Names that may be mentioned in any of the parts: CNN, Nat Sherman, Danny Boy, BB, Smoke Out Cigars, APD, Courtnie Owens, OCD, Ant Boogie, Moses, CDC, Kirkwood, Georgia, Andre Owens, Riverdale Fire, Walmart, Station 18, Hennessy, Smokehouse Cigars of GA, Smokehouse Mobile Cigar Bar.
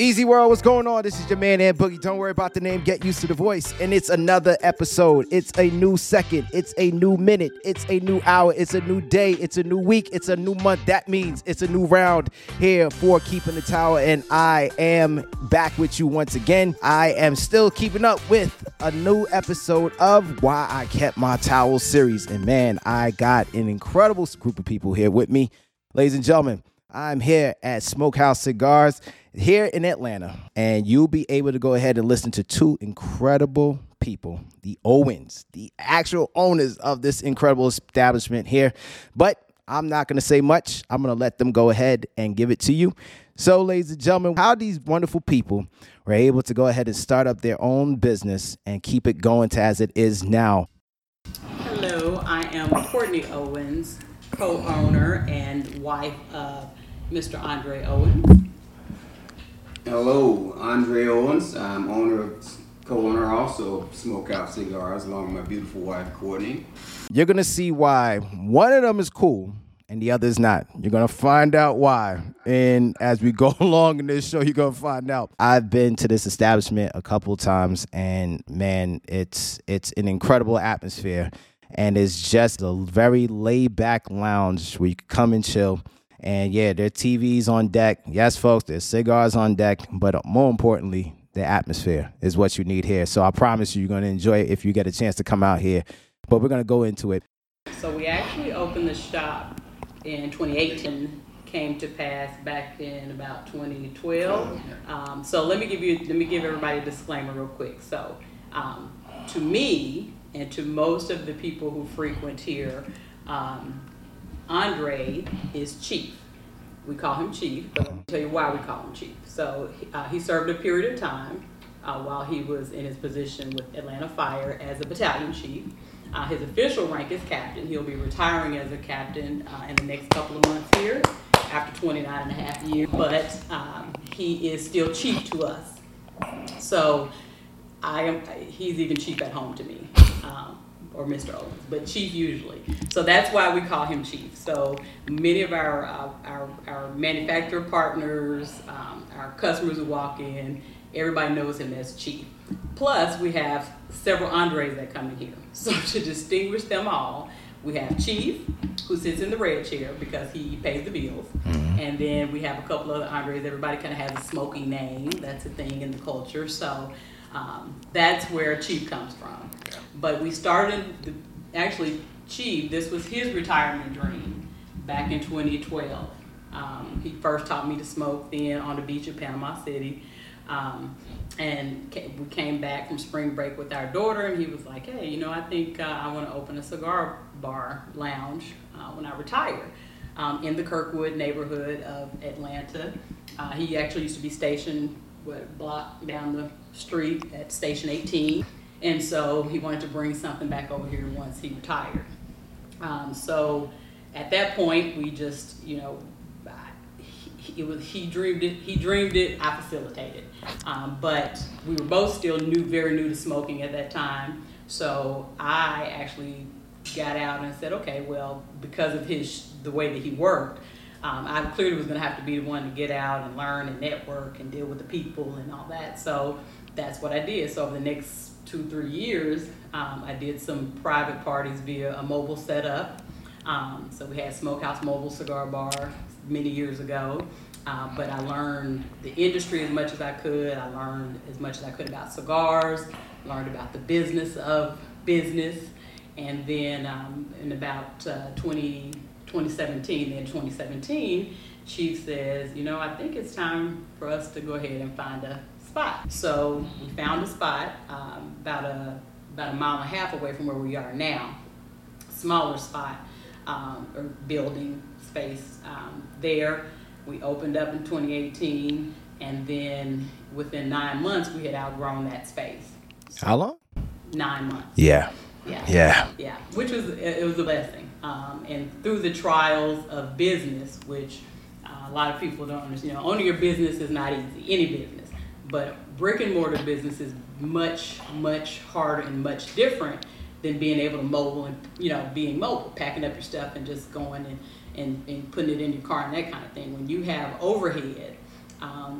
Easy World, what's going on? This is your man, Ant Boogie. Don't worry about the name. Get used to the voice. And it's another episode. It's a new second. It's a new minute. It's a new hour. It's a new day. It's a new week. It's a new month. That means it's a new round here for Keeping the Tower. And I am back with you once again. I am still keeping up with a new episode of Why I Kept My Towel series. And man, I got an incredible group of people here with me. Ladies and gentlemen, I'm here at Smokehouse Cigars here in Atlanta, and you'll be able to go ahead and listen to two incredible people, the Owens, the actual owners of this incredible establishment here. But I'm not going to say much. I'm going to let them go ahead and give it to you. So, ladies and gentlemen, how these wonderful people were able to go ahead and start up their own business and keep it going to as it is now. Hello, I am Courtnie Owens, co-owner and wife of Mr. Andre Owens. Hello, Andre Owens. I'm co-owner also of Smoke Out Cigars, along with my beautiful wife, Courtnie. You're going to see why one of them is cool and the other is not. You're going to find out why. And as we go along in this show, you're going to find out. I've been to this establishment a couple times, and man, it's an incredible atmosphere. And it's just a very laid-back lounge where you can come and chill. And yeah, there are TVs on deck. Yes, folks, there's cigars on deck. But more importantly, the atmosphere is what you need here. So I promise you're going to enjoy it if you get a chance to come out here. But we're going to go into it. So we actually opened the shop in 2018, came to pass back in about 2012. So let me give everybody a disclaimer real quick. So to me and to most of the people who frequent here, Andre is Chief. We call him Chief, but I'll tell you why we call him Chief. So he served a period of time while he was in his position with Atlanta Fire as a battalion chief. His official rank is captain. He'll be retiring as a captain in the next couple of months here after 29 and a half years, but he is still chief to us. So he's even chief at home to me. Or Mr. Owens, but Chief usually. So that's why we call him Chief. So many of our manufacturer partners, our customers who walk in, everybody knows him as Chief. Plus, we have several Andres that come in here. So to distinguish them all, we have Chief, who sits in the red chair because he pays the bills. And then we have a couple other Andres. Everybody kind of has a smoky name. That's a thing in the culture. So that's where Chief comes from. But we started, Chief, this was his retirement dream back in 2012. He first taught me to smoke then on the beach in Panama City. And we came back from spring break with our daughter, and he was like, hey, I think I want to open a cigar bar lounge when I retire in the Kirkwood neighborhood of Atlanta. He actually used to be stationed a block down the street at Station 18. And so he wanted to bring something back over here once he retired. So at that point, we just, he dreamed it, I facilitated. But we were both still very new to smoking at that time. So I actually got out and said, okay, well, because of the way that he worked, I clearly was going to have to be the one to get out and learn and network and deal with the people and all that. So that's what I did. So over the next 2-3 years, I did some private parties via a mobile setup. So we had Smokehouse Mobile Cigar Bar many years ago, but I learned the industry as much as I could. I learned as much as I could about cigars, learned about the business of business, and then in about 2017, Chief says, I think it's time for us to go ahead and find a spot. So we found a spot about a mile and a half away from where we are now. Smaller spot or building space there. We opened up in 2018, and then within 9 months we had outgrown that space. So how long? 9 months. Yeah. Which was a blessing. And through the trials of business, which a lot of people don't understand, owning your business is not easy. Any business. But brick and mortar business is much, much harder and much different than being able to mobile and, packing up your stuff and just going and putting it in your car and that kind of thing. When you have overhead,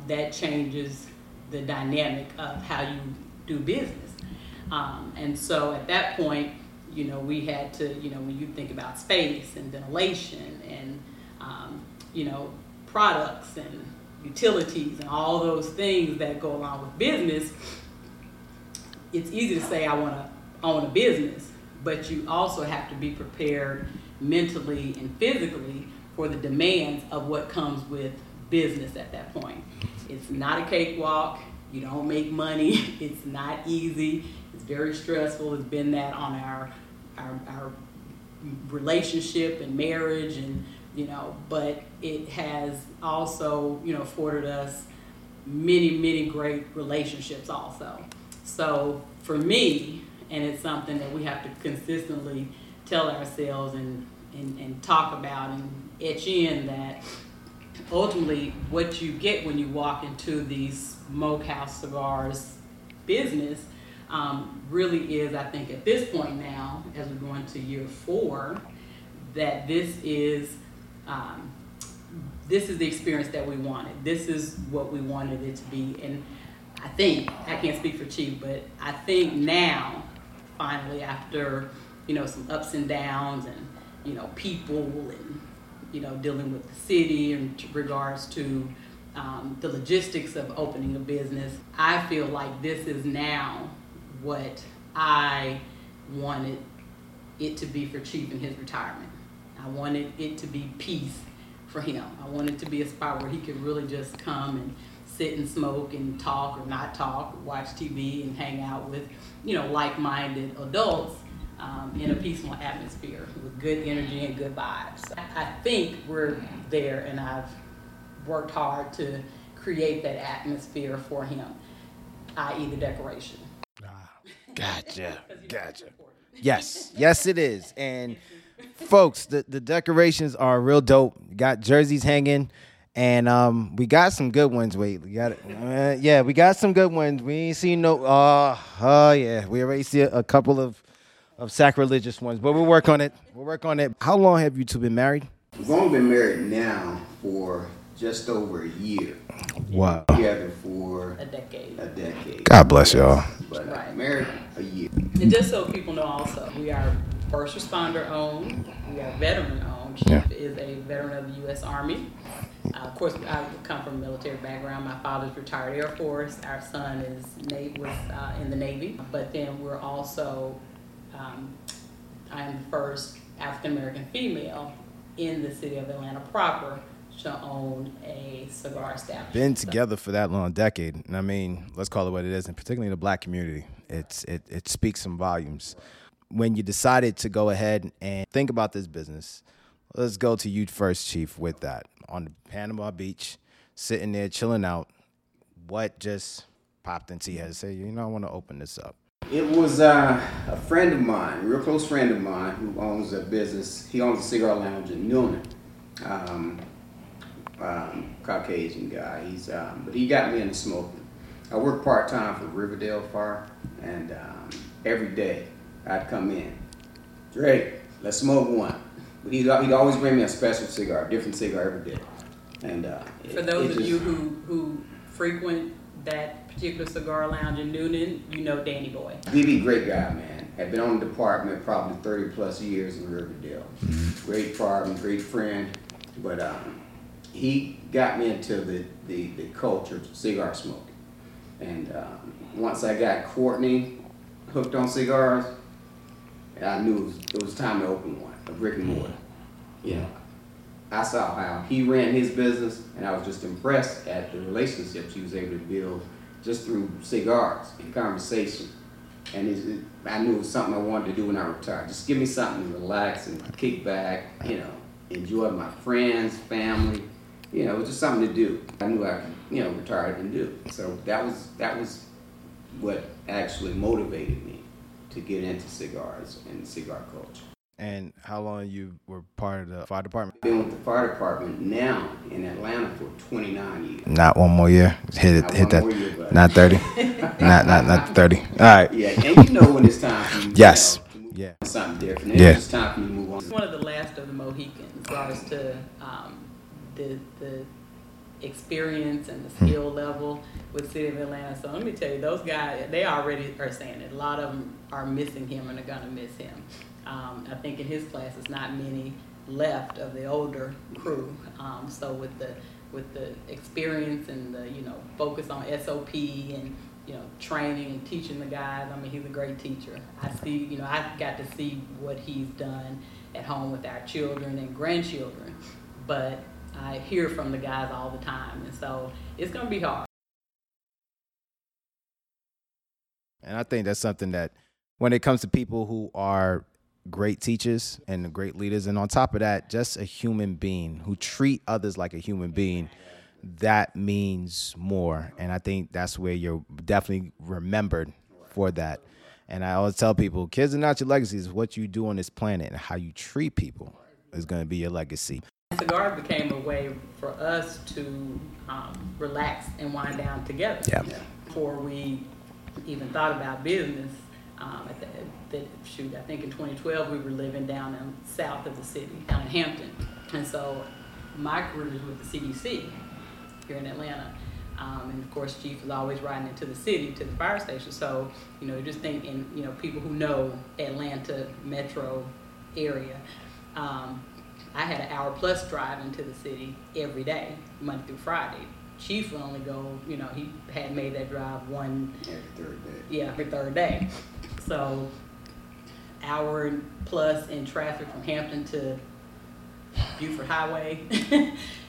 that changes the dynamic of how you do business. And so at that point, you know, we had to, you know, when you think about space and ventilation and, you know, products and utilities and all those things that go along with business, it's easy to say I want to own a business, but you also have to be prepared mentally and physically for the demands of what comes with business at that point. It's not a cakewalk. You don't make money. It's not easy. It's very stressful. It's been that on our relationship and marriage, and you know, but it has also, you know, afforded us many, many great relationships also. So for me, and it's something that we have to consistently tell ourselves and talk about and etch in, that ultimately what you get when you walk into the Smokehouse Cigars business really is, I think at this point now, as we go into year 4, that this is the experience that we wanted. This is what we wanted it to be. And I think, I can't speak for Chief, but I think now, finally, after, you know, some ups and downs and, you know, people and, you know, dealing with the city in regards to the logistics of opening a business, I feel like this is now what I wanted it to be for Chief in his retirement. I wanted it to be peace for him. I wanted it to be a spot where he could really just come and sit and smoke and talk or not talk, watch TV and hang out with, you know, like-minded adults in a peaceful atmosphere with good energy and good vibes. I think we're there, and I've worked hard to create that atmosphere for him, i.e. the decoration. Gotcha. Yes, it is. And folks, the decorations are real dope. Got jerseys hanging. And we got some good ones. We got some good ones. We ain't seen no. We already see a couple of sacrilegious ones, but we'll work on it. How long have you two been married? We've only been married now for just over a year. Wow. Together for a decade. God bless y'all. But right. Married a year. And just so people know, also, we are first responder owned. We are veteran owned. Chief is a veteran of the U.S. Army. Of course, I come from a military background. My father's retired Air Force. Our son was in the Navy. But then we're also, I am the first African-American female in the city of Atlanta proper to own a cigar establishment. Been together for that long, decade. And I mean, let's call it what it is, and particularly in the Black community. It speaks some volumes. When you decided to go ahead and think about this business, let's go to you first, Chief, with that. On the Panama Beach, sitting there, chilling out, what just popped into your head? Say, you know, I want to open this up. It was a friend of mine, a real close friend of mine, who owns a business. He owns a cigar lounge in Newnan. Caucasian guy. But he got me into smoking. I worked part-time for Riverdale Fire, and every day I'd come in. Drake, let's smoke one. But he'd always bring me a special cigar, a different cigar every day. And for those of you who frequent that particular cigar lounge in Newnan, you know Danny Boy. BB, great guy, man. Had been on the department probably 30 plus years in Riverdale. Great department, great friend. But he got me into the culture of cigar smoking. And once I got Courtnie hooked on cigars, I knew it was time to open one. Brick and mortar. You know, I saw how he ran his business, and I was just impressed at the relationships he was able to build just through cigars and conversation. And I knew it was something I wanted to do when I retired. Just give me something to relax and kick back, you know, enjoy my friends, family. You know, it was just something to do. I knew I could, you know, retire and do. So that was what actually motivated me to get into cigars and cigar culture. And how long you were part of the fire department? I've been with the fire department now in Atlanta for 29 years. Not one more year. Hit that. Year, not 30. not 30. All right. Yeah, and you know when it's time for you. Yes. Yeah. Something different. Yeah. It's time for you to move on. One of the last of the Mohicans brought us to the experience and the skill level with City of Atlanta. So let me tell you, those guys, they already are saying it. A lot of them are missing him and are going to miss him. I think in his class, it's not many left of the older crew. So with the experience and the, you know, focus on SOP and, you know, training and teaching the guys, I mean, he's a great teacher. I see, you know, I got to see what he's done at home with our children and grandchildren, but I hear from the guys all the time, and so it's going to be hard. And I think that's something that when it comes to people who are great teachers and great leaders, and on top of that, just a human being who treat others like a human being, that means more. And I think that's where you're definitely remembered for that. And I always tell people, kids are not your legacies. What you do on this planet and how you treat people is going to be your legacy. Cigar became a way for us to relax and wind down together. Yeah. Before we even thought about business, I think in 2012 we were living down in south of the city, down in Hampton. And so my career was with the CDC here in Atlanta. And of course, Chief was always riding into the city, to the fire station. So, you know, just thinking, you know, people who know Atlanta metro area, I had an hour plus drive into the city every day, Monday through Friday. Chief would only go, you know, he had made that drive every third day. So, hour plus in traffic from Hampton to Buford Highway,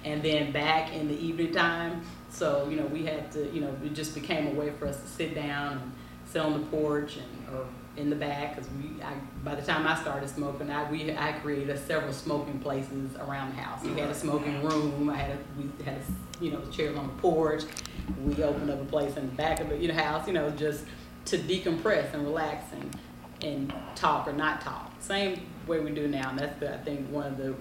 and then back in the evening time. So, you know, we had to, you know, it just became a way for us to sit down and sit on the porch or in the back, because by the time I started smoking, I created several smoking places around the house. We had a smoking room. We had chairs on the porch. We opened up a place in the back of the house, you know, just to decompress and relax and talk or not talk. Same way we do now, and that's the, I think one of the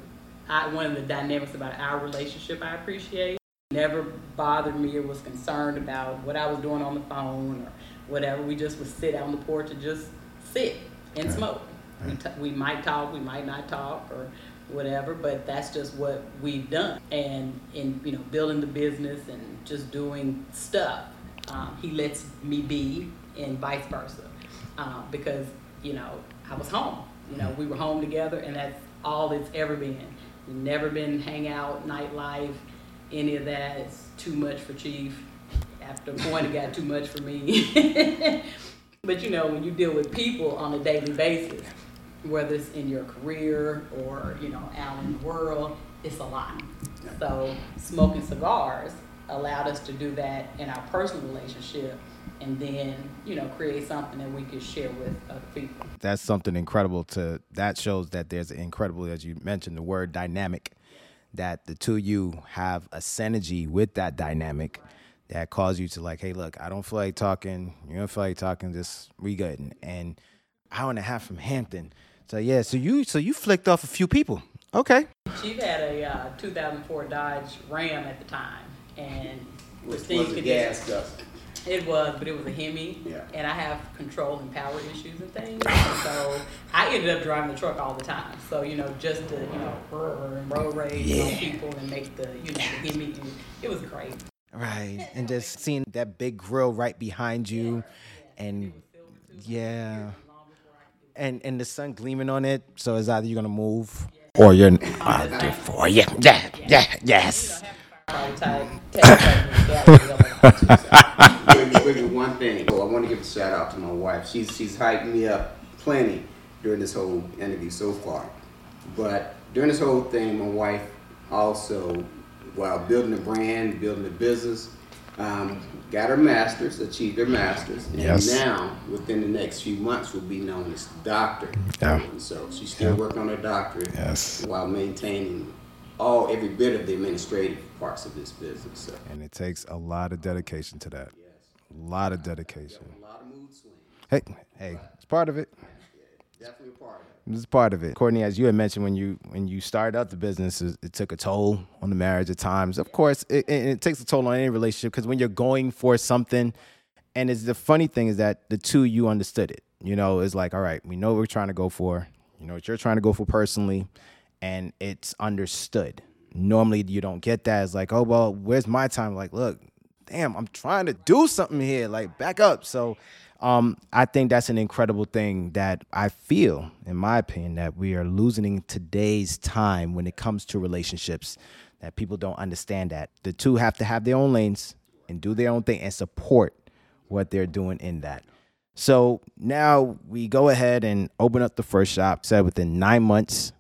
dynamics about our relationship I appreciate. Never bothered me or was concerned about what I was doing on the phone or whatever. We just would sit out on the porch and just sit and smoke. Right. We might talk, we might not talk or whatever, but that's just what we've done. And in building the business and just doing stuff, he lets me be and vice versa because, I was home. We were home together, and that's all it's ever been. We've never been hangout, nightlife, any of that. It's too much for Chief. After a point, it got too much for me. But when you deal with people on a daily basis, whether it's in your career or, out in the world, it's a lot. So smoking cigars allowed us to do that in our personal relationship and then, create something that we could share with other people. That's something incredible. That shows that there's an incredible, as you mentioned, the word dynamic, that the two of you have a synergy with that dynamic. That caused you to hey, look, I don't feel like talking. You don't feel like talking. Just we good. And hour and a half from Hampton. So yeah. So you flicked off a few people. Okay. She had a 2004 Dodge Ram at the time, and which was a gas guzzler. It was, but it was a Hemi. Yeah. And I have control and power issues and things. And so I ended up driving the truck all the time. So, just to road rage on people and make the the Hemi. It was great. Right, and just seeing that big grill right behind you, and the sun gleaming on it. So it's either you're gonna move or you're. I'll do for you. Yeah, yes. Maybe one thing. I want to give a shout out to my wife. She's hyped me up plenty during this whole interview so far, but during this whole thing, my wife also. While building the brand, building the business, got her master's, achieved her master's, and now within the next few months will be known as Dr. Owens. So she's still working on her doctorate while maintaining every bit of the administrative parts of this business. So. And it takes a lot of dedication to that. Yes. A lot of dedication. A lot of mood swings. Hey, it's part of it. Yeah, definitely a part of it. This is part of it. Courtnie, as you had mentioned, when you started up the business, it took a toll on the marriage at times. Of course, it takes a toll on any relationship because when you're going for something, and it's the funny thing is that the two of you understood it. It's all right, we know what we're trying to go for. What you're trying to go for personally, and it's understood. normally you don't get that. It's like, oh, well, where's my time? Like, look, damn, I'm trying to do something here. Like, back up. So I think that's an incredible thing that I feel, in my opinion, that we are losing in today's time when it comes to relationships, that people don't understand that. The two have to have their own lanes and do their own thing and support what they're doing in that. So now we go ahead and open up the first shop. Said within 9 months,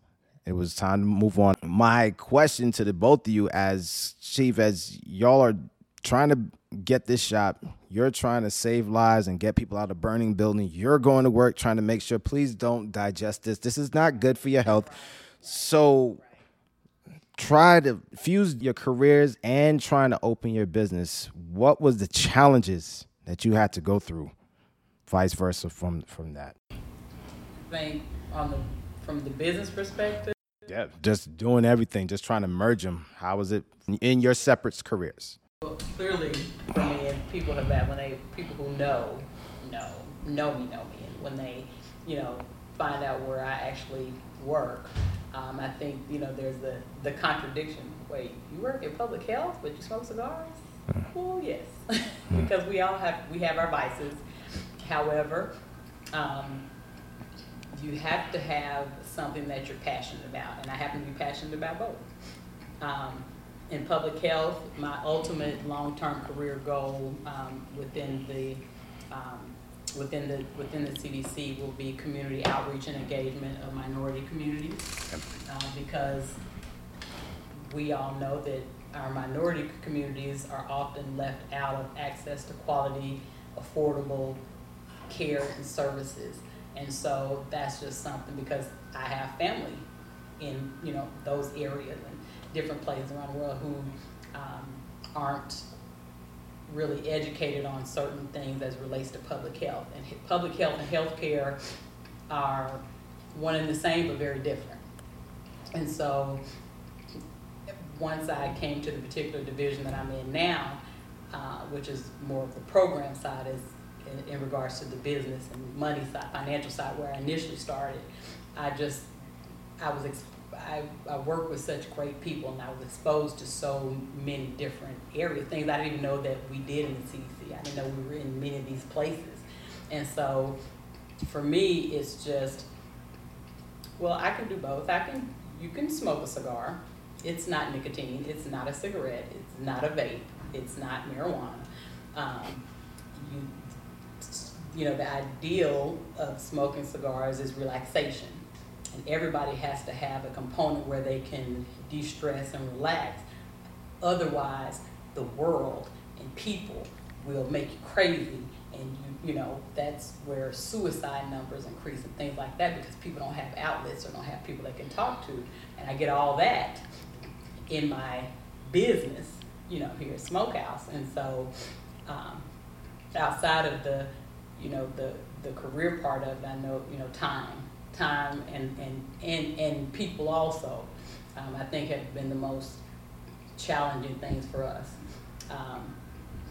it was time to move on. My question to the both of you as chief, as y'all are trying to get this shop, you're trying to save lives and get people out of burning building. You're going to work trying to make sure, please don't digest this. This is not good for your health. So try to fuse your careers and trying to open your business. What was the challenges that you had to go through, vice versa, from that? I think from the business perspective. Yeah, just doing everything, just trying to merge them. How was it in your separate careers? Well, clearly, for me, and people have that, people who know me, and when they, find out where I actually work, I think, there's the contradiction. Wait, you work in public health, but you smoke cigars? Well, yes, because we have our vices. However, you have to have something that you're passionate about, and I happen to be passionate about both. In public health, my ultimate long-term career goal within the CDC will be community outreach and engagement of minority communities, because we all know that our minority communities are often left out of access to quality, affordable care and services. And so that's just something, because I have family in those areas and different places around the world who aren't really educated on certain things as relates to public health. And public health and healthcare are one and the same, but very different. And so once I came to the particular division that I'm in now, which is more of the program side, is in regards to the business and money side, financial side, where I initially started, I worked with such great people, and I was exposed to so many different areas, things I didn't even know that we did in the CDC. I didn't know we were in many of these places. And so for me, it's just, well, I can do both. You can smoke a cigar. It's not nicotine. It's not a cigarette. It's not a vape. It's not marijuana. The ideal of smoking cigars is relaxation. And everybody has to have a component where they can de-stress and relax. Otherwise, the world and people will make you crazy. And, that's where suicide numbers increase and things like that, because people don't have outlets or don't have people they can talk to. And I get all that in my business, here at Smokehouse. And so outside of the, the career part of it, I know, time and people also, I think have been the most challenging things for us,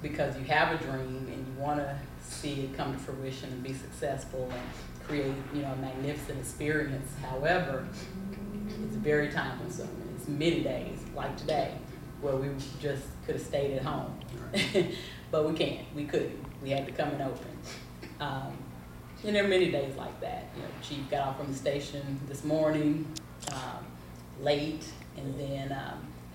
because you have a dream and you want to see it come to fruition and be successful and create, a magnificent experience. However, it's very time consuming. It's many days, like today, where we just could have stayed at home, but we can't. We couldn't. We had to come and open. And there are many days like that. Chief got off from the station this morning, late, and then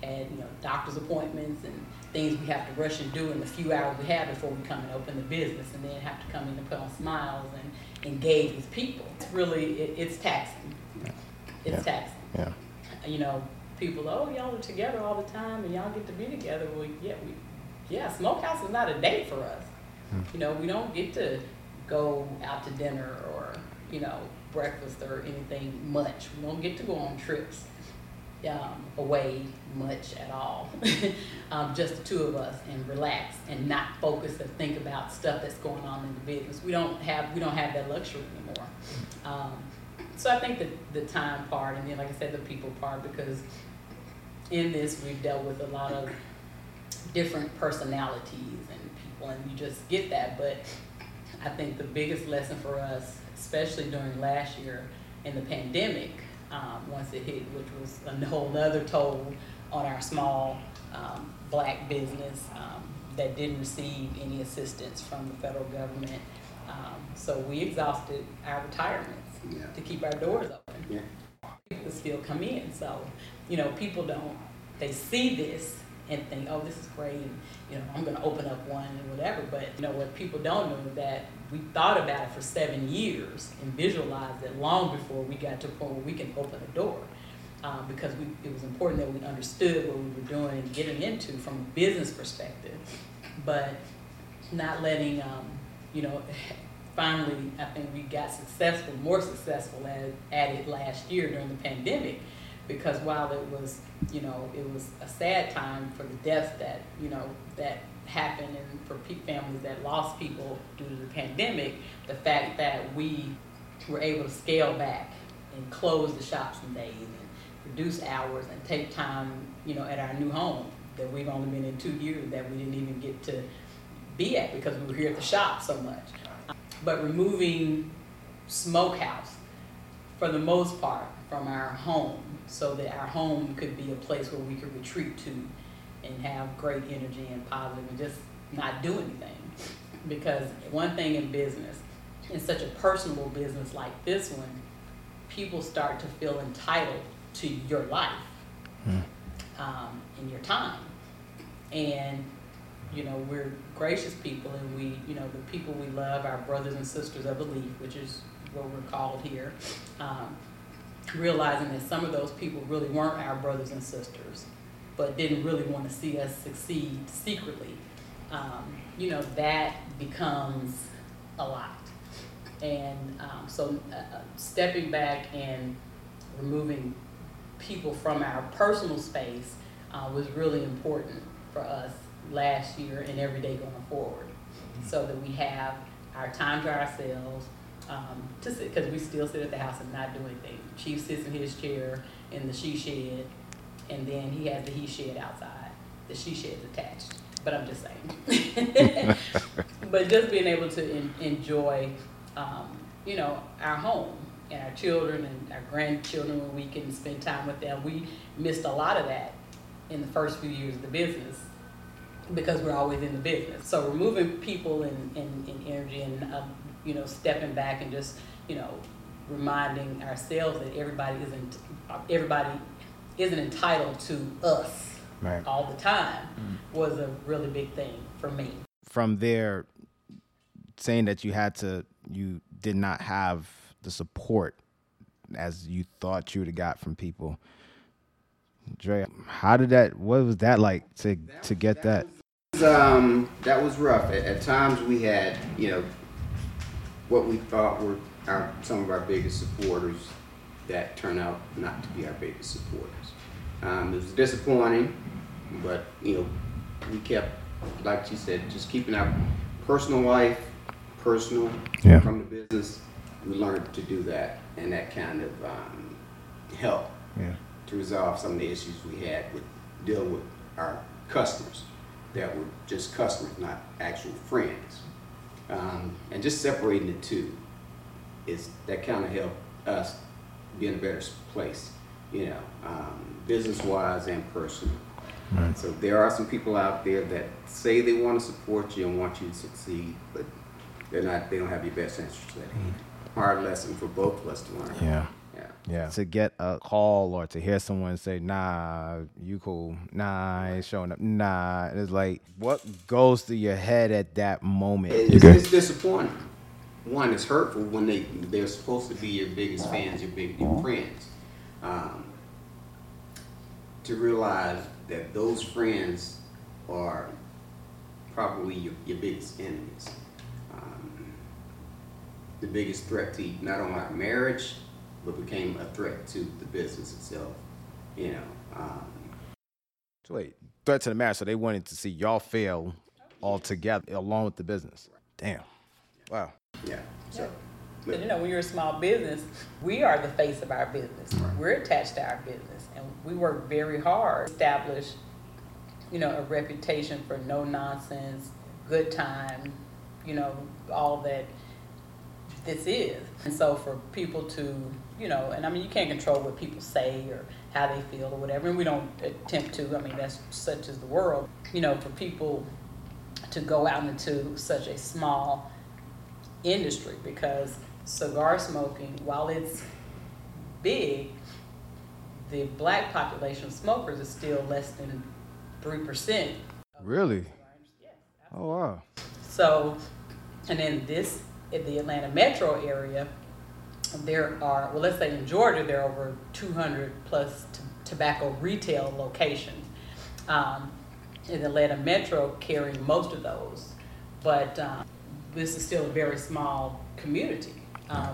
had doctor's appointments and things we have to rush and do in the few hours we have before we come and open the business, and then have to come in and put on smiles and engage with people. It's really, it's taxing. It's taxing. Yeah. People, y'all are together all the time and y'all get to be together. Well, Smokehouse is not a date for us. We don't get to go out to dinner or, breakfast or anything much. We don't get to go on trips away much at all. Just the two of us, and relax and not focus and think about stuff that's going on in the business. We don't have that luxury anymore. So I think that the time part, and then, like I said, the people part, because in this we've dealt with a lot of different personalities and people, and you just get that. But I think the biggest lesson for us, especially during last year in the pandemic, once it hit, which was a whole other toll on our small black business that didn't receive any assistance from the federal government. So we exhausted our retirements to keep our doors open. People still come in. So, you know, people don't, they see this and think, oh, this is great, and, you know, I'm going to open up one and whatever. But, you know, what people don't know is that we thought about it for 7 years and visualized it long before we got to a point where we can open a door. Because it was important that we understood what we were doing and getting into from a business perspective, but not letting, you know, finally, I think we got successful, more successful at it last year during the pandemic, because while it was, you know, it was a sad time for the deaths that, you know, that happened and for families that lost people due to the pandemic, the fact that we were able to scale back and close the shops and days and reduce hours and take time, you know, at our new home that we've only been in 2 years that we didn't even get to be at because we were here at the shop so much. But removing Smokehouse, for the most part, from our home, so that our home could be a place where we could retreat to and have great energy and positive and just not do anything. Because one thing in business, in such a personal business like this one, people start to feel entitled to your life and your time. And, you know, we're gracious people, and we, you know, the people we love, our brothers and sisters of belief, which is what we're called here, realizing that some of those people really weren't our brothers and sisters, but didn't really want to see us succeed secretly. You know, that becomes a lot. And so stepping back and removing people from our personal space was really important for us last year and every day going forward, so that we have our time to ourselves, to sit, because we still sit at the house and not do anything. Chief sits in his chair in the she shed, and then he has the he shed outside. The she shed's attached, but I'm just saying. But just being able to enjoy you know, our home and our children and our grandchildren when we can spend time with them. We missed a lot of that in the first few years of the business because we're always in the business. So removing people and energy and, you know, stepping back and just, you know, reminding ourselves that everybody isn't entitled to us all the time was a really big thing for me. From there, saying that you did not have the support as you thought you would have got from people. Dre, how did that, what was that like to get that? That was rough. At times we had, you know, what we thought were some of our biggest supporters that turned out not to be our biggest supporters. It was disappointing, but, you know, we kept, like she said, just keeping our personal life personal from the business. We learned to do that, and that kind of helped to resolve some of the issues we had with dealing with our customers that were just customers, not actual friends. And just separating the two, is that kind of helped us be in a better place, you know, business-wise and personal. Right. So there are some people out there that say they want to support you and want you to succeed, but they're not. They don't have your best interests at hand. Hard lesson for both of us to learn. Yeah. To get a call or to hear someone say, "Nah, you cool. Nah, I ain't showing up. Nah," it's like, what goes through your head at that moment? It's disappointing. One, it's hurtful when they're supposed to be your biggest fans, your friends. To realize that those friends are probably your biggest enemies, the biggest threat to not only our marriage, but became a threat to the business itself. You know. So wait, threat to the marriage. So they wanted to see y'all fail altogether, along with the business. Damn. Wow. Yeah. So. But, you know, when you're a small business, we are the face of our business. Right. We're attached to our business, and we work very hard to establish, you know, a reputation for no nonsense, good time, you know, all that this is. And so for people to, you know, and I mean, you can't control what people say or how they feel or whatever, and we don't attempt to. I mean, that's such is the world. You know, for people to go out into such a small industry, because cigar smoking, while it's big, the black population of smokers is still less than 3%. Really? Yes. Oh, wow. So, and then this, in the Atlanta metro area, there are, well, let's say in Georgia, there are over 200 plus tobacco retail locations. In the Atlanta metro carrying most of those, but this is still a very small community,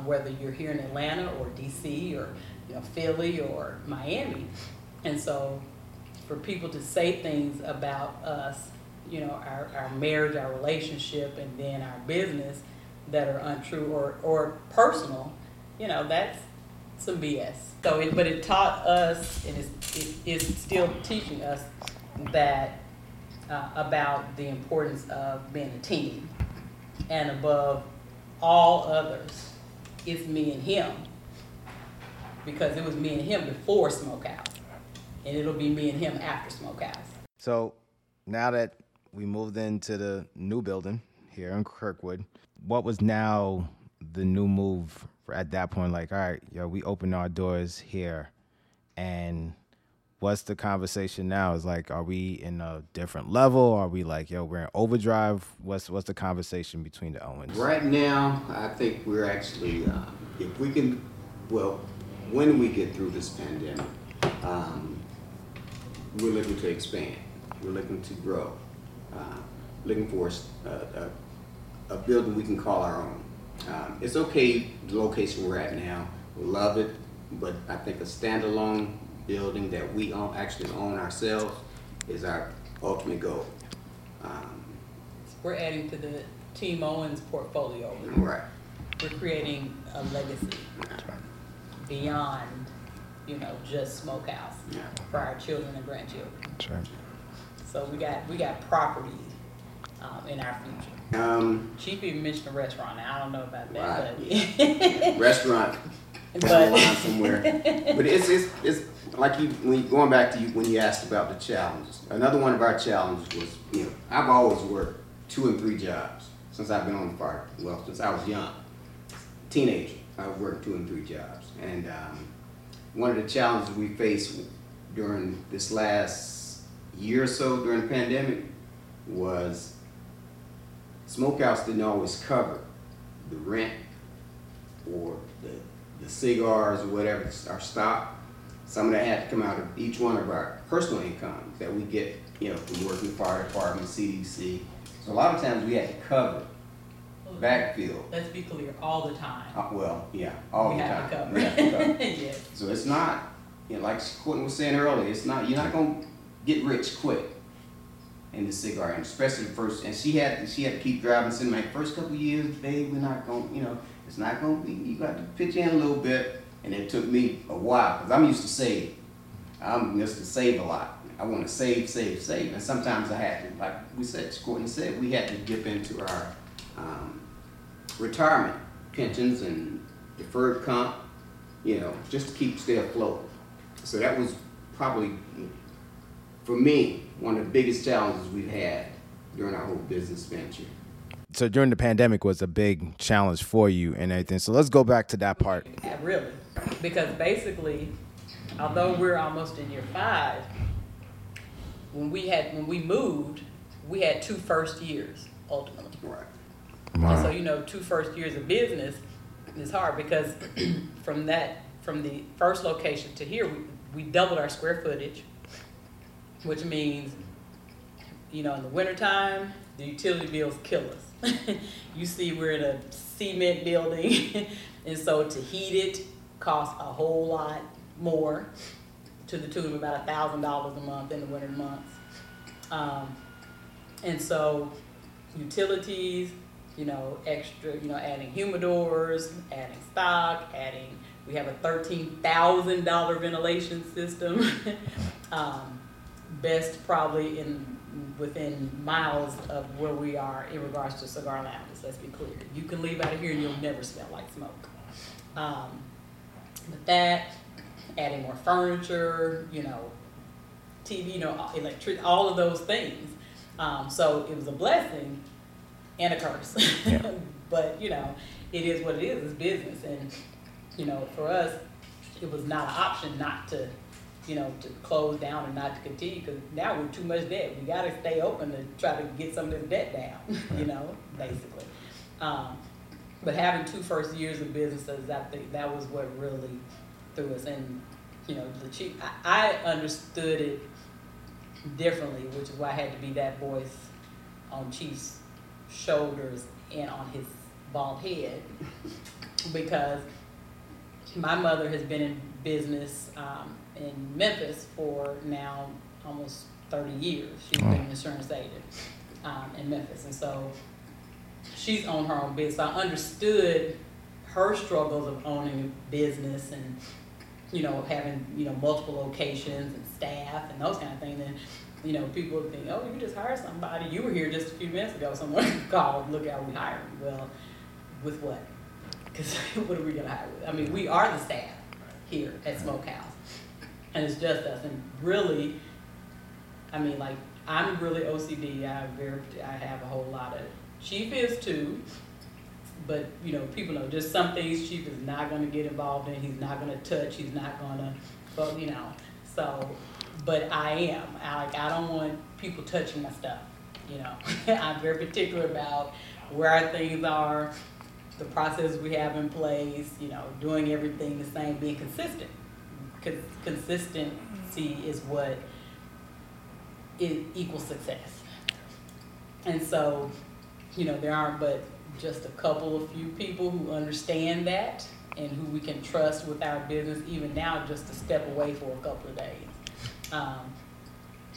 whether you're here in Atlanta or DC or, you know, Philly or Miami. And so for people to say things about us, you know, our marriage, our relationship, and then our business that are untrue or personal, you know, that's some BS. So, but it taught us, and it's still teaching us that about the importance of being a team, and above all others, it's me and him, because it was me and him before Smokehouse, and it'll be me and him after Smokehouse. So now that we moved into the new building here in Kirkwood, what was now the new move at that point? Like, all right, yo, we opened our doors here, and what's the conversation now? Is like, are we in a different level? Are we like, yo, we're in overdrive? What's the conversation between the Owens? Right now, I think we're actually, if we can, well, when we get through this pandemic, we're looking to expand. We're looking to grow. Looking for a building we can call our own. It's okay, the location we're at now. We love it, but I think a standalone building that we actually own ourselves is our ultimate goal. We're adding to the Team Owens portfolio. Right. We're creating a legacy beyond, you know, just Smokehouse for our children and grandchildren. That's right. So we got property in our future. Chief even mentioned a restaurant. I don't know about that, but restaurant. But somewhere, but it's like you when going back to you when you asked about the challenges. Another one of our challenges was, you know, I've always worked 2 and 3 jobs since I've been on the fire. Well, since I was young, teenager, I've worked 2 and 3 jobs, and one of the challenges we faced during this last year or so during the pandemic was Smokehouse didn't always cover the rent or the cigars, whatever, our stock. Some of that had to come out of each one of our personal incomes that we get, you know, from working the fire department, CDC. So a lot of times we had to cover backfield. Let's be clear, all the time. We have to cover. Yes. So it's not, you know, like Courtnie was saying earlier, it's not, you're not going to get rich quick in the cigar industry, especially the first, and she had to keep driving, saying, like, first couple of years, babe, we're not going to, you know, it's not going to be, you got to pitch in a little bit. And it took me a while, because I'm used to save. I'm used to save a lot. I want to save. And sometimes I had to, like we said, Courtnie said, we had to dip into our retirement pensions and deferred comp, you know, just to stay afloat. So that was probably, for me, one of the biggest challenges we've had during our whole business venture. So during the pandemic was a big challenge for you and everything. So let's go back to that part. Yeah, really, because basically, although we're almost in year 5, when we moved, we had 2 first years ultimately. Right. Wow. And so, you know, 2 first years of business is hard, because from the first location to here, we doubled our square footage, which means, you know, in the wintertime, the utility bills kill us. You see, we're in a cement building, and so to heat it costs a whole lot more, to the tune of about $1,000 a month in the winter months. And so utilities, you know, extra, you know, adding humidors, adding stock, we have a $13,000 ventilation system, best probably within miles of where we are in regards to cigar lounges. Let's be clear. You can leave out of here and you'll never smell like smoke. But that, adding more furniture, you know, TV, you know, electric, all of those things. So it was a blessing and a curse. Yeah. But, you know, it is what it is. It's business. And, you know, for us, it was not an option not to, you know, to close down and not to continue, because now we're too much debt. We got to stay open to try to get some of this debt down, you know, basically. But having two first years of businesses, I think that was what really threw us. And, you know, the chief, I understood it differently, which is why I had to be that voice on Chief's shoulders and on his bald head, because my mother has been in business in Memphis for now almost 30 years. She's been an insurance agent in Memphis. And so she's owned her own business. So I understood her struggles of owning a business and, you know, having, you know, multiple locations and staff and those kind of things. And, you know, people would think, oh, you just hired somebody. You were here just a few minutes ago. Someone called, look how we hired. Well, with what? Because what are we going to hire with? I mean, we are the staff here at Smokehouse. And it's just us. And really, I mean, like, I'm really OCD. I have a whole lot of, Chief is too. But, you know, people know just some things Chief is not going to get involved in. He's not going to touch. He's not going to, but, you know. So, but I am. I don't want people touching my stuff, you know. I'm very particular about where our things are, the process we have in place, you know, doing everything the same, being consistent. Consistency is what equals success. And so, you know, there aren't but just a few people who understand that and who we can trust with our business, even now, just to step away for a couple of days.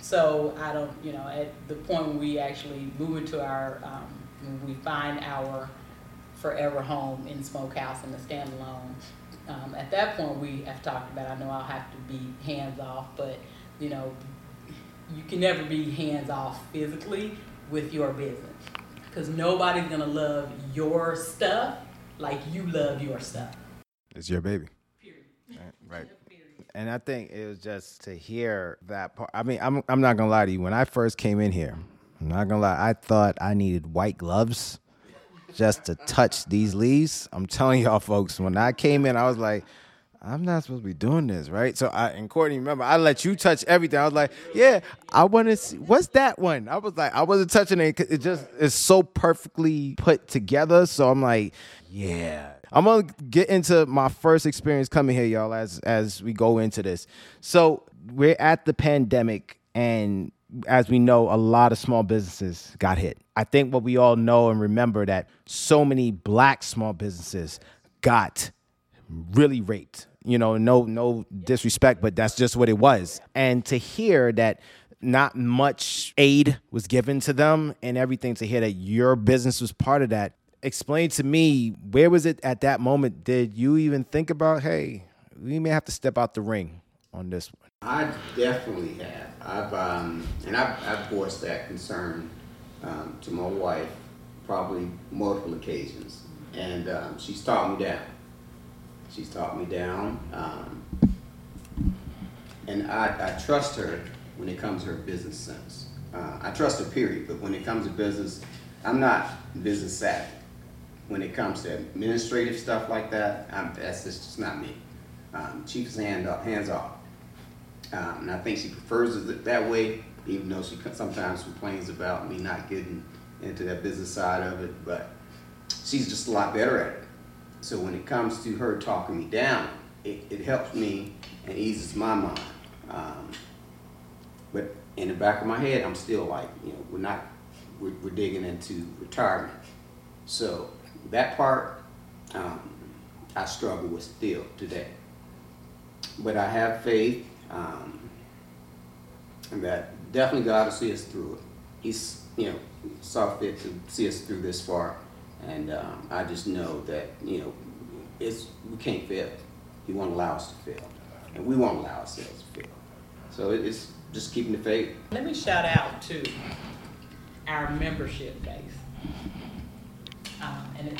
So I don't, you know, at the point when we actually move into our, when we find our forever home in Smokehouse and the standalone, at that point we have talked about, I know I'll have to be hands off, but, you know, you can never be hands off physically with your business, because nobody's going to love your stuff like you love your stuff. It's your baby. Period. Right. And I think it was just to hear that part. I mean, I'm not going to lie to you. When I first came in here, I'm not going to lie, I thought I needed white gloves just to touch these leaves. I'm telling y'all, folks, when I came in, I was like, I'm not supposed to be doing this, right? So and Courtnie, remember, I let you touch everything. I was like, yeah, I want to see, what's that one? I was like, I wasn't touching it. It just is so perfectly put together. So I'm like, yeah. I'm going to get into my first experience coming here, y'all, as we go into this. So we're at the pandemic, and as we know, a lot of small businesses got hit. I think what we all know and remember that so many black small businesses got really raped. You know, no disrespect, but that's just what it was. And to hear that not much aid was given to them and everything, to hear that your business was part of that, explain to me, where was it at that moment? Did you even think about, hey, we may have to step out the ring on this one? I definitely have. I've voiced that concern to my wife probably multiple occasions, and she's talked me down. She's talked me down, and I trust her when it comes to her business sense. I trust her, period, but when it comes to business, I'm not business savvy. When it comes to administrative stuff like that, that's just not me. Chief is hands off, and I think she prefers it that way, even though she sometimes complains about me not getting into that business side of it, but she's just a lot better at it. So when it comes to her talking me down, it helps me and eases my mind. But in the back of my head, I'm still like, you know, we're digging into retirement. So that part, I struggle with still today. But I have faith that definitely God will see us through it. He's, you know, saw fit to see us through this far. And I just know that, you know, we can't fail. He won't allow us to fail. And we won't allow ourselves to fail. So it's just keeping the faith. Let me shout out to our membership base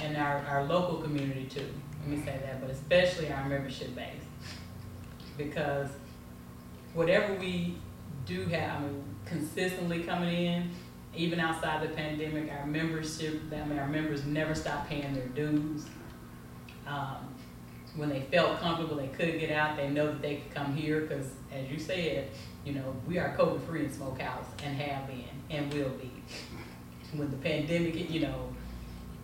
and our local community too. Let me say that, but especially our membership base. because whatever we do have, I mean, consistently coming in, even outside the pandemic, our membership, I mean, our members never stopped paying their dues. When they felt comfortable, they could get out, they know that they could come here because, as you said, you know, we are COVID-free in Smokehouse and have been and will be. When the pandemic, you know,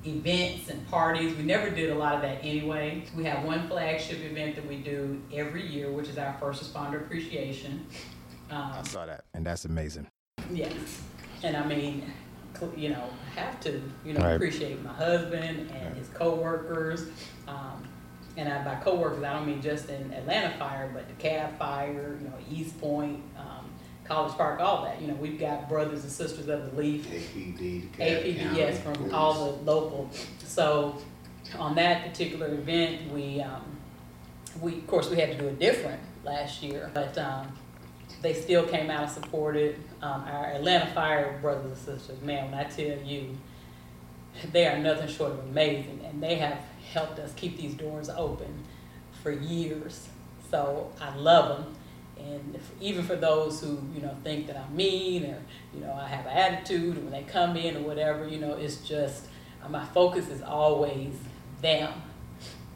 events and parties, we never did a lot of that anyway. We have one flagship event that we do every year, which is our first responder appreciation. I saw that, and that's amazing. Yes, and I mean, you know, I have to, you know, appreciate my husband and his co-workers. And by co-workers, I don't mean just in Atlanta Fire, but the Cab Fire, you know, East Point, College Park, all that. You know, we've got brothers and sisters of the Leaf. APD, the Cab County, yes, from Bruce. All the local. So on that particular event, we of course, we had to do it different last year, but they still came out and supported our Atlanta Fire brothers and sisters. Man, when I tell you, they are nothing short of amazing, and they have helped us keep these doors open for years. So I love them. And even for those who, you know, think that I'm mean or, you know, I have an attitude when they come in or whatever, you know, it's just, my focus is always them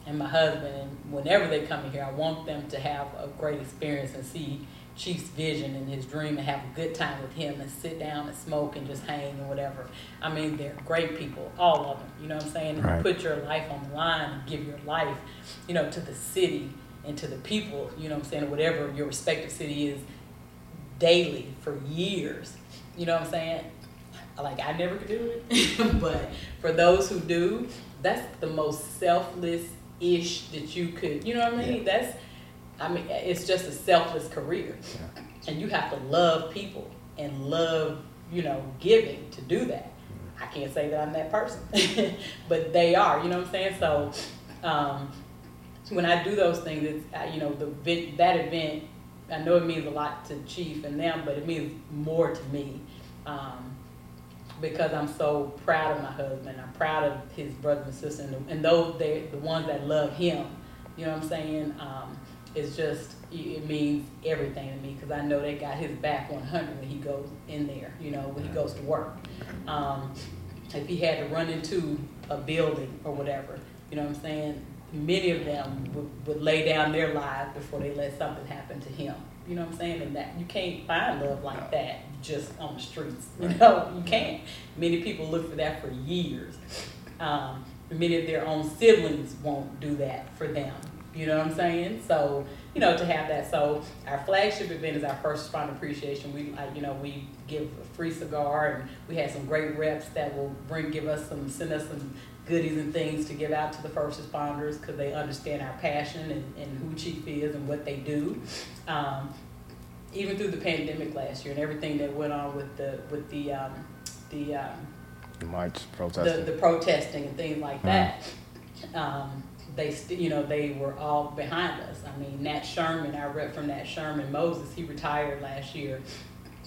and my husband. And whenever they come in here, I want them to have a great experience and see Chief's vision and his dream and have a good time with him and sit down and smoke and just hang or whatever. I mean, they're great people, all of them, you know what I'm saying? Right. You put your life on the line and give your life, you know, to the city and to the people, you know what I'm saying, whatever your respective city is, daily for years, you know what I'm saying? Like, I never could do it, but for those who do, that's the most selfless-ish that you could, you know what I mean? Yeah. That's, I mean, it's just a selfless career, and you have to love people and love, you know, giving to do that. I can't say that I'm that person, but they are, you know what I'm saying? So when I do those things, it's, you know, that event, I know it means a lot to Chief and them, but it means more to me because I'm so proud of my husband. I'm proud of his brother and sister, and those, they're the ones that love him, you know what I'm saying? It's just, it means everything to me because I know they got his back 100 when he goes in there, you know, when he goes to work. If he had to run into a building or whatever, you know what I'm saying, many of them would lay down their lives before they let something happen to him, you know what I'm saying? And that you can't find love like that just on the streets, you know, you can't. Many people look for that for years. Many of their own siblings won't do that for them. You know what I'm saying? So, you know, to have that. So our flagship event is our first responder appreciation. We, you know, we give a free cigar, and we had some great reps that will send us some goodies and things to give out to the first responders because they understand our passion and who Chief is and what they do. Even through the pandemic last year and everything that went on with the march protesting, the protesting and things like that. They were all behind us. I mean, Nat Sherman, our rep from Nat Sherman, Moses, he retired last year,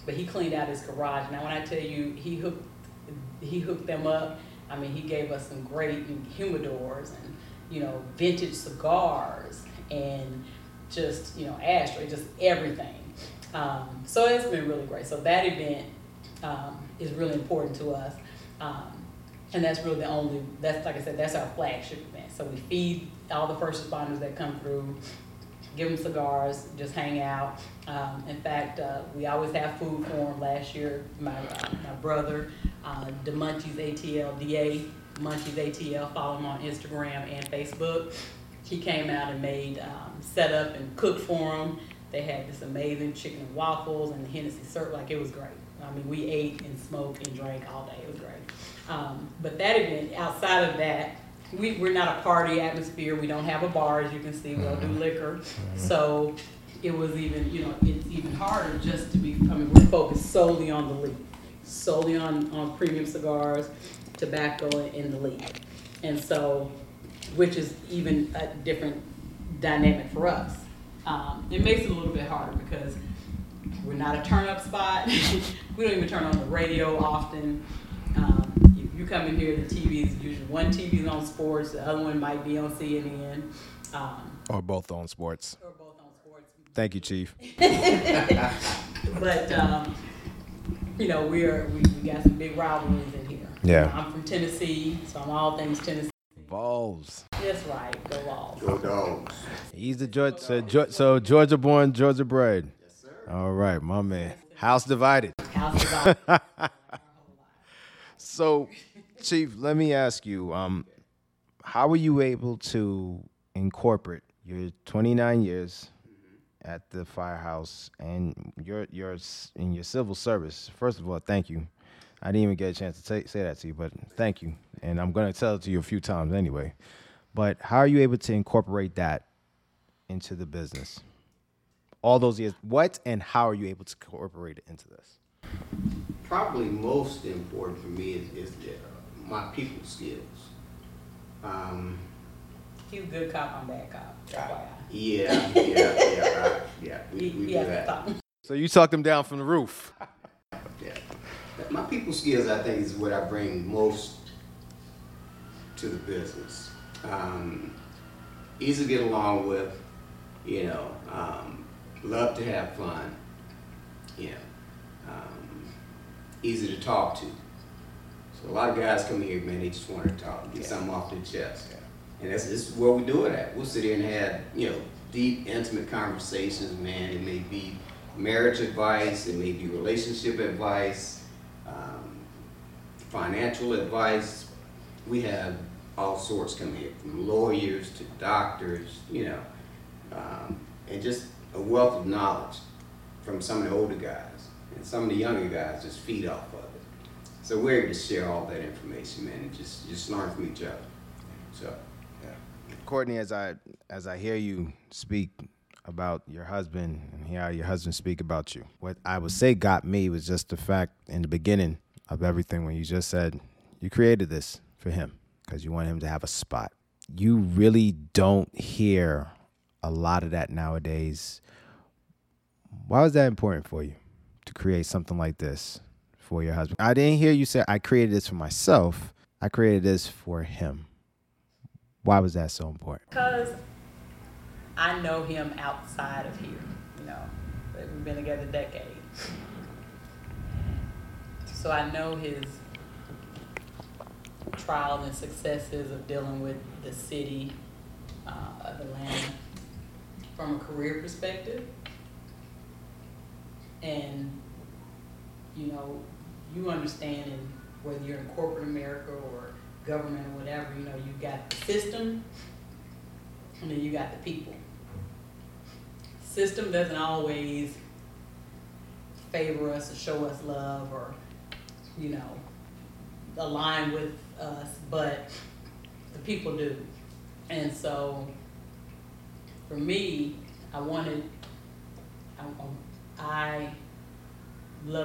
but he cleaned out his garage. Now, when I tell you, he hooked them up. I mean, he gave us some great humidors and, you know, vintage cigars and just, you know, ashtray, just everything. So it's been really great. So that event is really important to us. And that's really that's, like I said, that's our flagship event. So we feed all the first responders that come through, give them cigars, just hang out. In fact, we always have food for them. Last year, my brother, DA Munchies ATL, follow him on Instagram and Facebook. He came out and set up and cooked for them. They had this amazing chicken and waffles and the Hennessy syrup. Like, it was great. I mean, we ate and smoked and drank all day. It was great. But that event, outside of that, we're not a party atmosphere. We don't have a bar, as you can see. We don't do liquor. So it was even, you know, it's even harder just to be, I mean, we're focused solely on the leaf, solely on premium cigars, tobacco, and the leaf. And so, which is even a different dynamic for us. It makes it a little bit harder because we're not a turn-up spot. We don't even turn on the radio often. You come in here, the TV is usually one TV is on sports, the other one might be on CNN. Or both on sports. Thank you, Chief. But you know, we got some big rivalries in here. Yeah. I'm from Tennessee, so I'm all things Tennessee. Vols. That's right. Go Vols. Go Dogs. He's the Georgia, so Georgia-born, Georgia bred. Yes, sir. All right, my man. House divided. House divided. So, Chief, let me ask you, how were you able to incorporate your 29 years at the firehouse and your civil service? First of all, thank you. I didn't even get a chance to say that to you, but thank you. And I'm going to tell it to you a few times anyway. But how are you able to incorporate that into the business? All those years, what and how are you able to incorporate it into this? Probably most important for me is my people skills. You good cop, I'm bad cop. Yeah. We do that. So you talk them down from the roof. Yeah. My people skills, I think, is what I bring most to the business. Easy to get along with, you know, love to have fun, you know, easy to talk to. So a lot of guys come here, man, they just want to talk, get something off their chest. Yeah. And this is where we do it at. We'll sit here and have, you know, deep, intimate conversations, man. It may be marriage advice, it may be relationship advice, financial advice. We have all sorts come here, from lawyers to doctors, you know, and just a wealth of knowledge from some of the older guys. And some of the younger guys just feed off of it. So we're able to share all that information, man, and just learn from each other. So, yeah. Courtnie, as I hear you speak about your husband and hear your husband speak about you, what I would say got me was just the fact in the beginning of everything when you just said you created this for him because you want him to have a spot. You really don't hear a lot of that nowadays. Why was that important for you to create something like this for your husband? I didn't hear you say, I created this for myself. I created this for him. Why was that so important? Because I know him outside of here, you know. We've been together decades. So I know his trials and successes of dealing with the city of Atlanta from a career perspective. And, you know, you understand whether you're in corporate America or government or whatever, you know, you've got the system and then you got the people. System doesn't always favor us or show us love or, you know, align with us, but the people do. And so for me, I love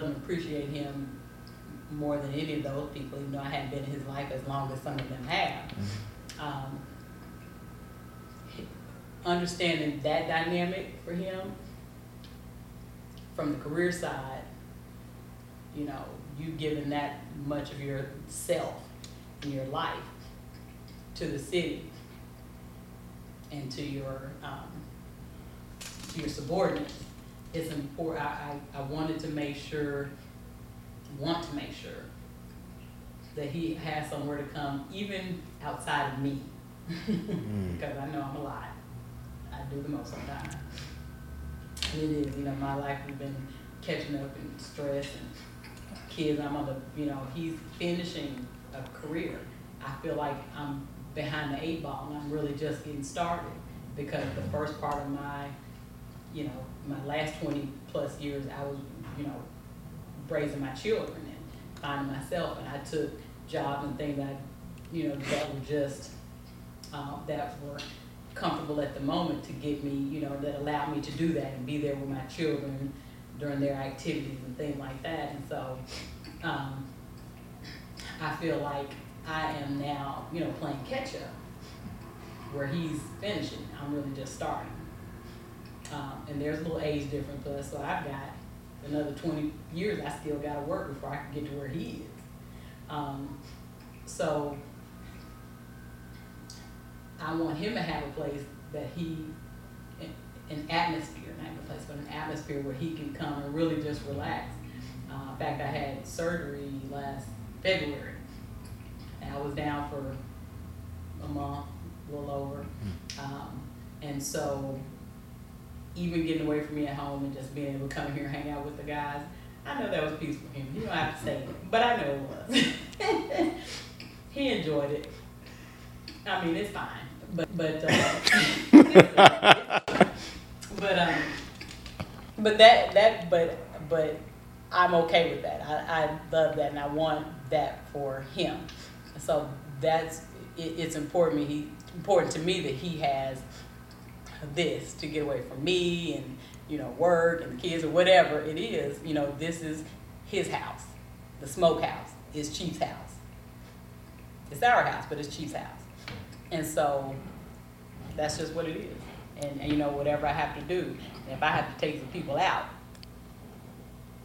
and appreciate him more than any of those people, even though I hadn't been in his life as long as some of them have. Understanding that dynamic for him from the career side, you know, you've given that much of yourself and your life to the city and to your subordinates. It's important. I wanted to make sure, that he has somewhere to come, even outside of me, because I know I'm a lot. I do the most sometimes. And it is, you know, my life has been catching up and stress and kids. I'm on the, you know, he's finishing a career. I feel like I'm behind the eight ball and I'm really just getting started because the first part of my, you know, my last 20 plus years, I was, you know, raising my children and finding myself. And I took jobs and things I, you know, that were just, that were comfortable at the moment to get me, you know, that allowed me to do that and be there with my children during their activities and things like that. And so I feel like I am now, you know, playing catch up where he's finishing. I'm really just starting. And there's a little age difference for us, so I've got another 20 years I still got to work before I can get to where he is. So I want him to have a place that he an atmosphere, not a place, but an atmosphere where he can come and really just relax. In fact, I had surgery last February, and I was down for a month, a little over. And so even getting away from me at home and just being able to come here and hang out with the guys, I know that was peaceful for him. You don't have to say it, but I know it was. He enjoyed it. I mean, it's fine, but I'm okay with that. I love that, and I want that for him. So it's important. Important to me that he has this to get away from me and, you know, work and the kids or whatever it is. You know, this is his house. The Smokehouse is Chief's house. It's our house, but it's Chief's house. And so that's just what it is. And you know, whatever I have to do, if I have to take the people out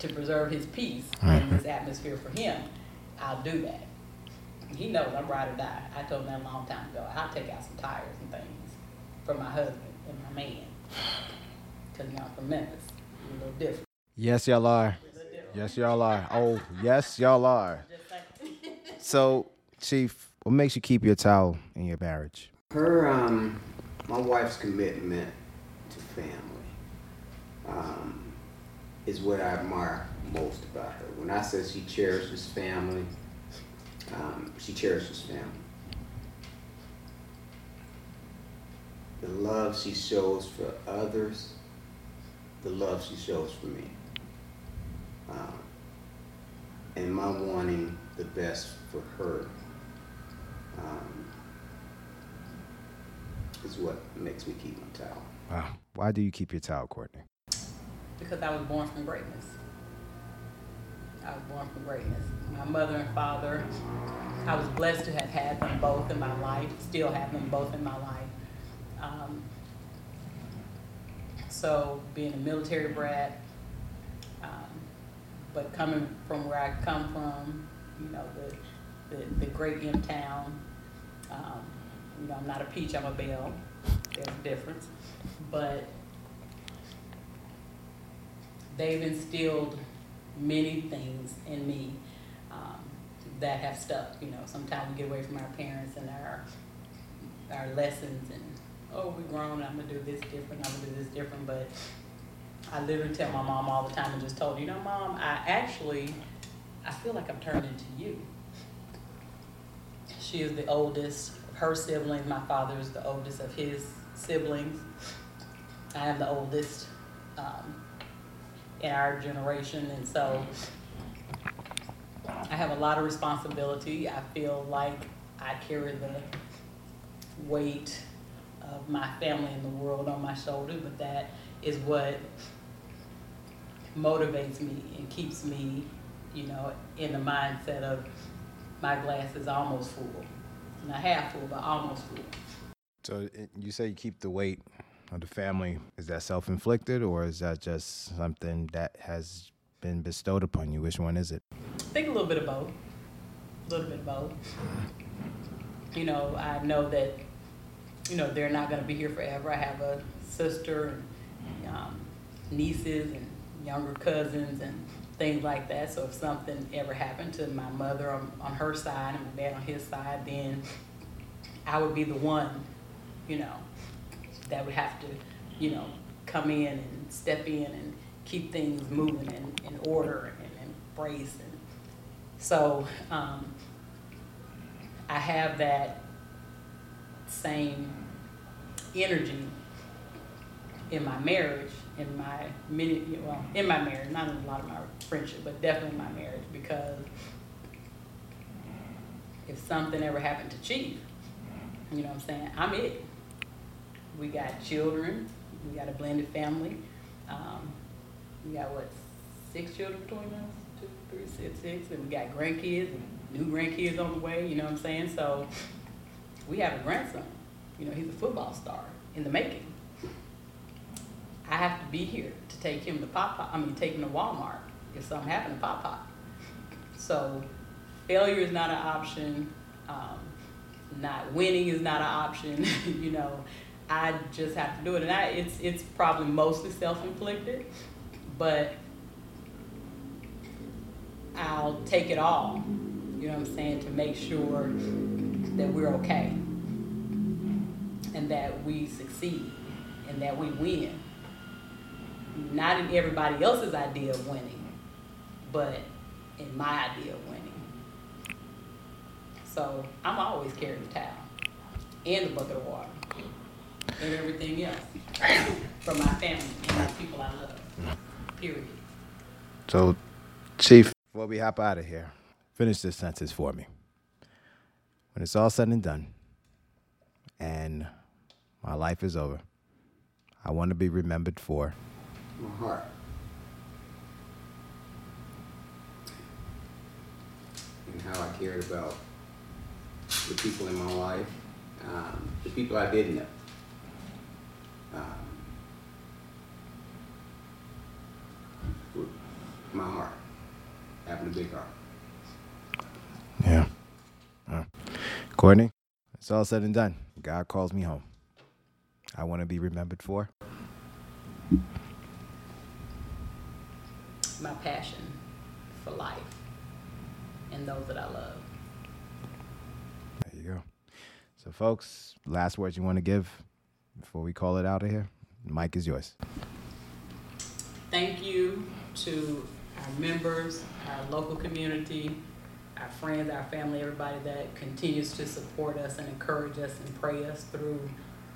to preserve his peace and his atmosphere for him, I'll do that. He knows I'm ride or die. I told him that a long time ago. I'll take out some tires and things for my husband and my man. Because y'all from Memphis. We're a little different. Yes, y'all are. Yes, y'all are. Oh, yes, y'all are. So, Chief, what makes you keep your towel in your marriage? My wife's commitment to family is what I admire most about her. When I say she cherishes family, she cherishes family. The love she shows for others, the love she shows for me. And my wanting the best for her is what makes me keep my towel. Wow. Why do you keep your towel, Courtnie? Because I was born from greatness. My mother and father, I was blessed to have had them both in my life, still have them both in my life. So being a military brat, but coming from where I come from, you know, the great in town, you know, I'm not a peach, I'm a bell. There's a difference. But they've instilled many things in me that have stuck. You know, sometimes we get away from our parents and our lessons and, oh, we're grown, I'm gonna do this different. But I literally tell my mom all the time and just told her, you know, Mom, I feel like I'm turning into you. She is the oldest of her siblings. My father is the oldest of his siblings. I am the oldest in our generation, and so I have a lot of responsibility. I feel like I carry the weight of my family and the world on my shoulders, but that is what motivates me and keeps me, you know, in the mindset of my glass is almost full. Not half full, but almost full. So you say you keep the weight of the family. Is that self-inflicted, or is that just something that has been bestowed upon you? Which one is it? I think a little bit of both. You know, I know that, you know, they're not going to be here forever. I have a sister and nieces and younger cousins and things like that. So if something ever happened to my mother on her side and my dad on his side, then I would be the one, you know, that would have to, you know, come in and step in and keep things moving in order and embrace. And so I have that same energy in my marriage, in my marriage, not in a lot of my friendship, but definitely in my marriage, because if something ever happened to Chief, you know what I'm saying, I'm it. We got children, we got a blended family. We got, 6 children between us? 2, 3, 6, and we got grandkids, and new grandkids on the way, you know what I'm saying? So we have a grandson, you know, he's a football star in the making. I have to be here to take him to take him to Walmart if something happened to Pop Pop. So failure is not an option, not winning is not an option, you know. I just have to do it. And it's probably mostly self-inflicted, but I'll take it all, you know what I'm saying, to make sure that we're okay and that we succeed and that we win. Not in everybody else's idea of winning, but in my idea of winning. So I'm always carrying the towel and the bucket of water and everything else for my family and the people I love, period. So, Chief, before we hop out of here, finish this sentence for me. When it's all said and done and my life is over, I want to be remembered for... my heart. And how I cared about the people in my life, the people I didn't know. My heart. Having a big heart. Yeah. Courtnie, it's all said and done. God calls me home. I want to be remembered for... my passion for life and those that I love. There you go. So, folks, last words you want to give before we call it out of here? The mic is yours. Thank you to our members, our local community, our friends, our family, everybody that continues to support us and encourage us and pray us through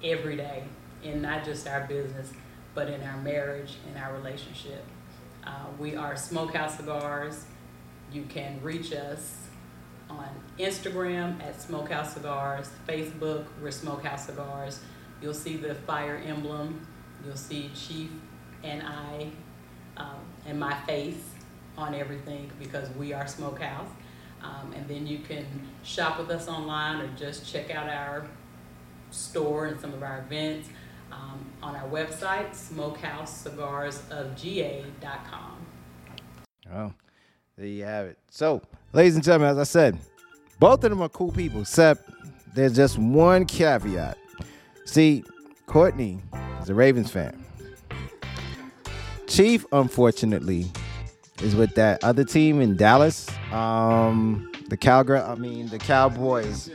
every day, in not just our business, but in our marriage and our relationship. We are Smokehouse Cigars. You can reach us on Instagram at Smokehouse Cigars, Facebook, we're Smokehouse Cigars. You'll see the fire emblem. You'll see Chief and I and my face on everything because we are Smokehouse. And then you can shop with us online or just check out our store and some of our events. On our website, SmokehouseCigarsOfGA.com. Oh, there you have it. So, ladies and gentlemen, as I said, both of them are cool people, except there's just one caveat. See, Courtnie is a Ravens fan. Chief, unfortunately, is with that other team in Dallas. The Cowboys.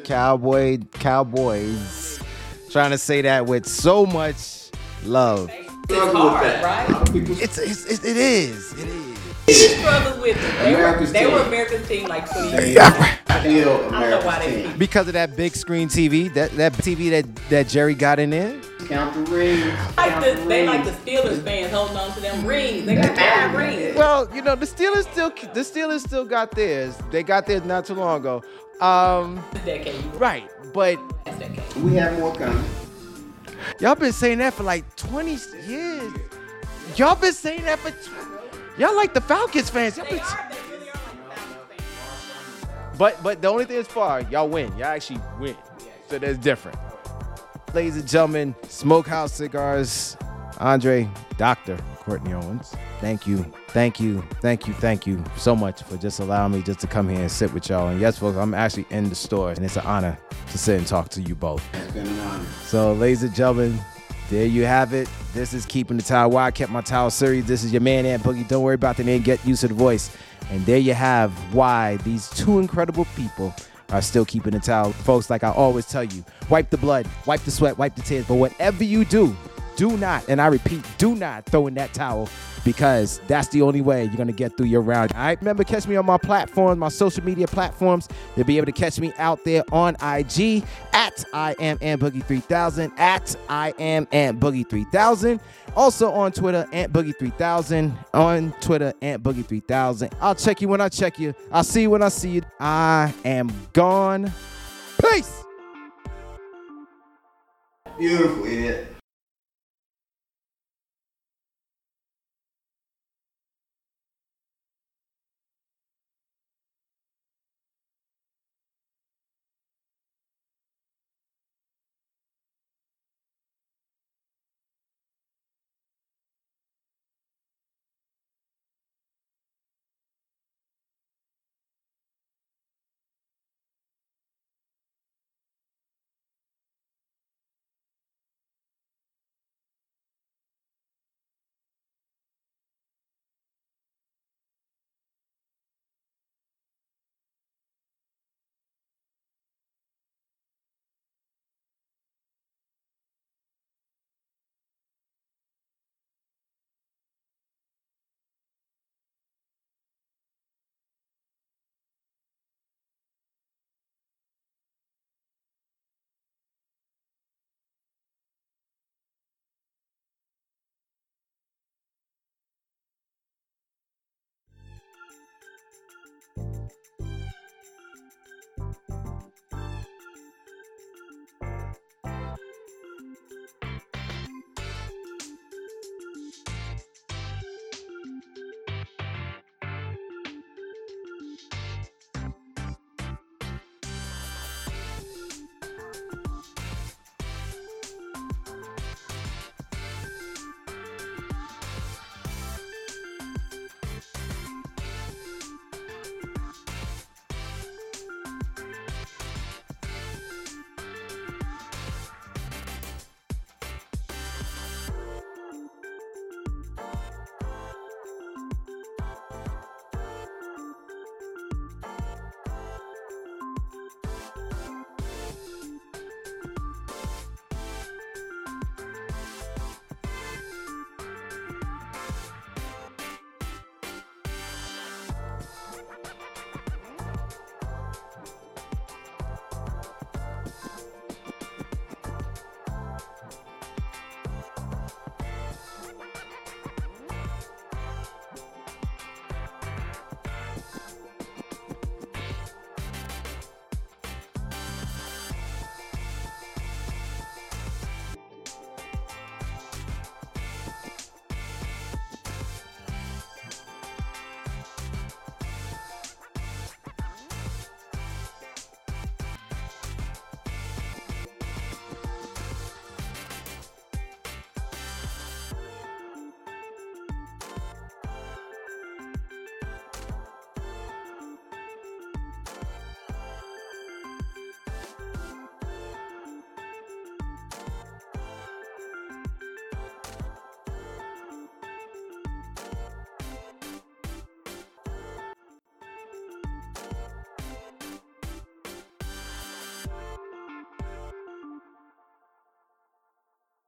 Trying to say that with so much love. It's hard, right? It is. He struggled with it. They were America's team like 20 years ago. I don't know why they did. Because of that big screen TV, that TV that Jerry got in there. Count the rings. They like the Steelers fans holding on to them rings. They got bad rings. Well, you know, the Steelers still got theirs. They got theirs not too long ago. Decade. Right, but we have more coming. Y'all been saying that for like 20 years. Y'all been saying that for. Y'all like the Falcons fans. They really are like the Falcons fans. But the only thing is far, y'all win. Y'all actually win. So that's different. Ladies and gentlemen, Smokehouse Cigars, Andre, Dr. Courtnie Owens. Thank you so much for just allowing me just to come here and sit with y'all. And yes, folks, I'm actually in the store, and it's an honor to sit and talk to you both. It's been an honor. So, ladies and gentlemen, there you have it. This is Keeping the Towel. Why I Kept My Towel series. This is your man, Ant Boogie. Don't worry about the name. Get used to the voice. And there you have why these two incredible people are still keeping the towel. Folks, like I always tell you, wipe the blood, wipe the sweat, wipe the tears. But whatever you do, do not, and I repeat, do not throw in that towel, because that's the only way you're going to get through your round. All right, remember, catch me on my platforms, my social media platforms. You'll be able to catch me out there on IG at iamantboogie3000, at iamantboogie3000. Also on Twitter, antboogie3000, on Twitter, antboogie3000. I'll check you when I check you. I'll see you when I see you. I am gone. Peace. Beautiful, yeah.